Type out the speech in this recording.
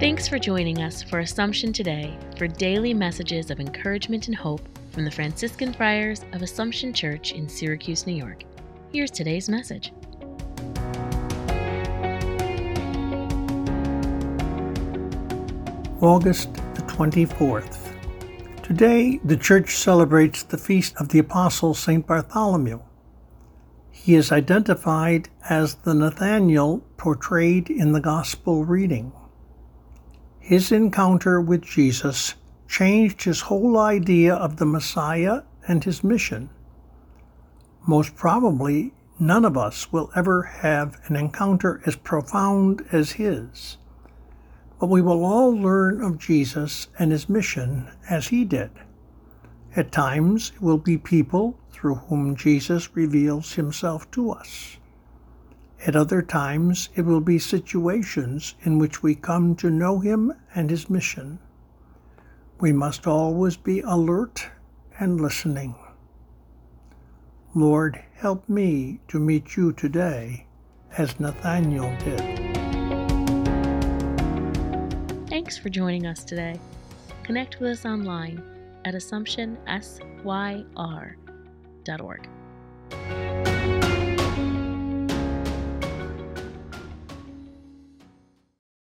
Thanks for joining us for Assumption Today for daily messages of encouragement and hope from the Franciscan Friars of Assumption Church in Syracuse, New York. Here's today's message. August the 24th. Today, the Church celebrates the feast of the Apostle St. Bartholomew. He is identified as the Nathaniel portrayed in the Gospel reading. His encounter with Jesus changed his whole idea of the Messiah and his mission. Most probably, none of us will ever have an encounter as profound as his. But we will all learn of Jesus and his mission as he did. At times, it will be people through whom Jesus reveals himself to us. At other times, it will be situations in which we come to know him and his mission. We must always be alert and listening. Lord, help me to meet you today, as Nathaniel did. Thanks for joining us today. Connect with us online at AssumptionSYR.org.